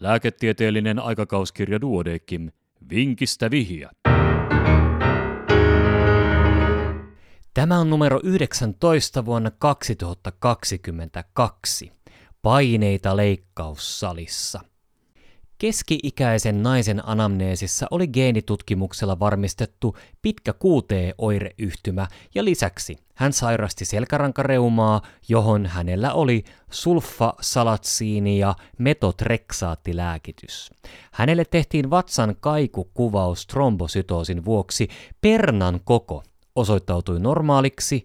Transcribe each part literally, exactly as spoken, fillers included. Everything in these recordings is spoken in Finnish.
Lääketieteellinen aikakauskirja Duodecim. Vinkistä vihja. Tämä on numero yhdeksäntoista vuonna kaksituhattakaksikymmentäkaksi. Paineita leikkaussalissa. Keski-ikäisen naisen anamneesissa oli geenitutkimuksella varmistettu pitkä Q T-oireyhtymä ja lisäksi hän sairasti selkärankareumaa, johon hänellä oli sulfasalatsiini ja metotreksaattilääkitys. Hänelle tehtiin vatsan kaikukuvaus trombosytoosin vuoksi. Pernan koko osoittautui normaaliksi,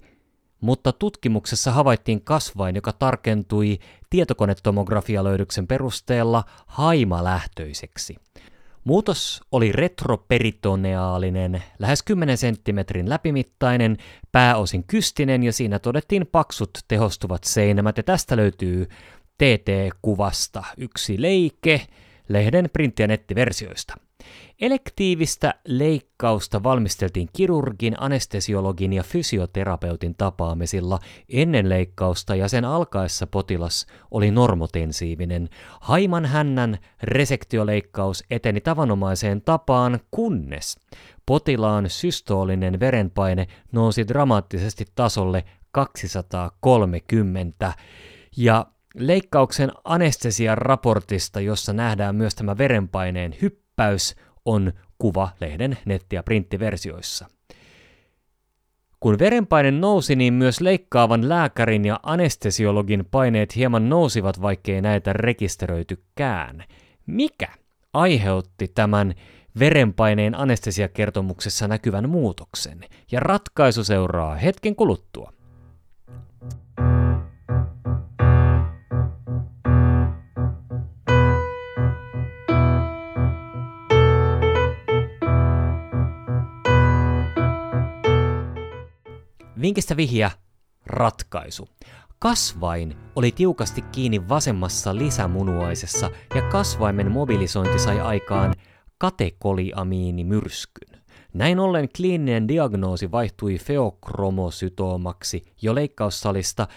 mutta tutkimuksessa havaittiin kasvain, joka tarkentui tietokonetomografialöydyksen perusteella haimalähtöiseksi. Muutos oli retroperitoneaalinen, lähes kymmenen senttimetrin läpimittainen, pääosin kystinen ja siinä todettiin paksut tehostuvat seinämät ja tästä löytyy T T-kuvasta yksi leike lehden printti- ja nettiversioista. Elektiivistä leikkausta valmisteltiin kirurgin, anestesiologin ja fysioterapeutin tapaamisilla. Ennen leikkausta ja sen alkaessa potilas oli normotensiivinen. Haiman hännän resektioleikkaus eteni tavanomaiseen tapaan, kunnes potilaan systoolinen verenpaine nousi dramaattisesti tasolle kaksisataakolmekymmentä ja leikkauksen anestesian raportista, jossa nähdään myös tämä verenpaineen hyppäys, on kuva lehden netti- ja printtiversioissa. Kun verenpaine nousi, niin myös leikkaavan lääkärin ja anestesiologin paineet hieman nousivat, vaikkei näitä rekisteröitykään. Mikä aiheutti tämän verenpaineen anestesiakertomuksessa näkyvän muutoksen? Ja ratkaisu seuraa hetken kuluttua. Vinkistä vihja, ratkaisu. Kasvain oli tiukasti kiinni vasemmassa lisämunuaisessa ja kasvaimen mobilisointi sai aikaan katekoliamiinimyrskyn. Näin ollen kliininen diagnoosi vaihtui feokromosytoomaksi jo leikkaussalista,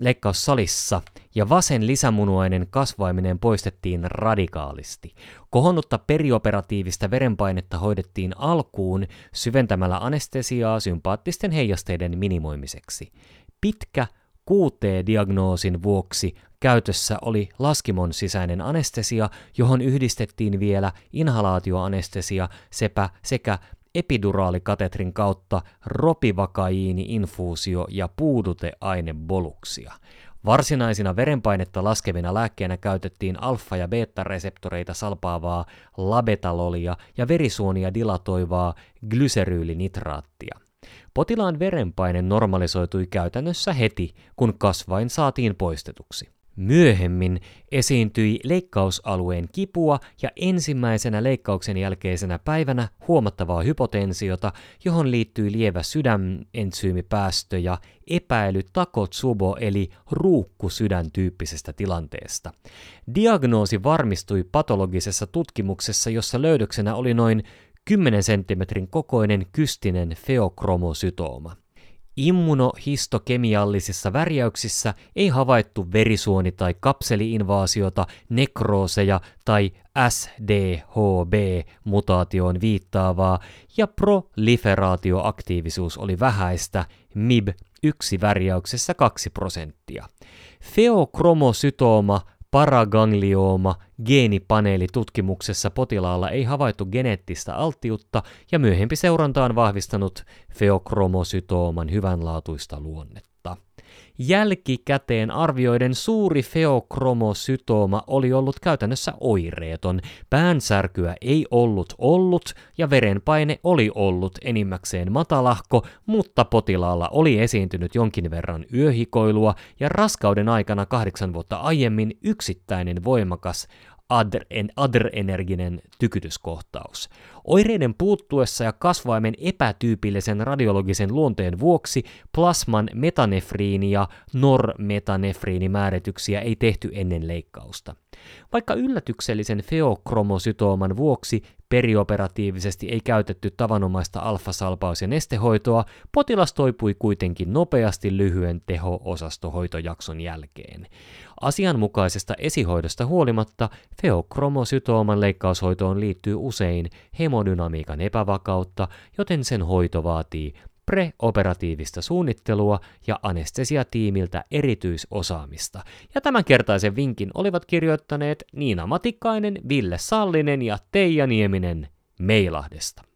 leikkaussalissa ja vasen lisämunuainen kasvaiminen poistettiin radikaalisti. Kohonnutta perioperatiivista verenpainetta hoidettiin alkuun syventämällä anestesiaa sympaattisten heijasteiden minimoimiseksi. Pitkä Q T-diagnoosin vuoksi käytössä oli laskimon sisäinen anestesia, johon yhdistettiin vielä inhalaatioanestesia sepä sekä epiduraalikatetrin kautta ropivakaiini-infuusio- ja puuduteaineboluksia. Varsinaisina verenpainetta laskevina lääkkeenä käytettiin alfa- ja beta-reseptoreita salpaavaa labetalolia ja verisuonia dilatoivaa glyseryylinitraattia. Potilaan verenpaine normalisoitui käytännössä heti, kun kasvain saatiin poistetuksi. Myöhemmin esiintyi leikkausalueen kipua ja ensimmäisenä leikkauksen jälkeisenä päivänä huomattavaa hypotensiota, johon liittyi lievä sydänentsyymi-päästö ja epäily takotsubo eli ruukkusydän tyyppisestä tilanteesta. Diagnoosi varmistui patologisessa tutkimuksessa, jossa löydöksenä oli noin kymmenen senttimetrin kokoinen kystinen feokromosytooma. Immunohistokemiallisissa värjäyksissä ei havaittu verisuoni- tai kapseliinvaasiota, nekrooseja tai S D H B-mutaatioon viittaavaa, ja proliferaatioaktiivisuus oli vähäistä M I B yksi värjäyksessä kaksi prosenttia. Feokromosytooma paraganglioma geenipaneelitutkimuksessa potilaalla ei havaittu geneettistä alttiutta ja myöhempi seuranta on vahvistanut feokromosytooman hyvänlaatuista luonnetta. Jälkikäteen arvioiden suuri feokromosytooma oli ollut käytännössä oireeton, päänsärkyä ei ollut ollut ja verenpaine oli ollut enimmäkseen matalahko, mutta potilaalla oli esiintynyt jonkin verran yöhikoilua ja raskauden aikana kahdeksan vuotta aiemmin yksittäinen voimakas Adren, adrenerginen tykytyskohtaus. Oireiden puuttuessa ja kasvaimen epätyypillisen radiologisen luonteen vuoksi plasman metanefriini- ja normetanefriinimäärityksiä ei tehty ennen leikkausta. Vaikka yllätyksellisen feokromosytooman vuoksi Perioperatiivisesti ei käytetty tavanomaista alfasalpaus- ja nestehoitoa, potilas toipui kuitenkin nopeasti lyhyen teho-osastohoitojakson jälkeen. Asianmukaisesta esihoidosta huolimatta feokromosytooman leikkaushoitoon liittyy usein hemodynamiikan epävakautta, joten sen hoito vaatii preoperatiivista suunnittelua ja anestesiatiimiltä erityisosaamista. Ja tämänkertaisen vinkin olivat kirjoittaneet Niina Matikainen, Ville Sallinen ja Teija Nieminen Meilahdesta.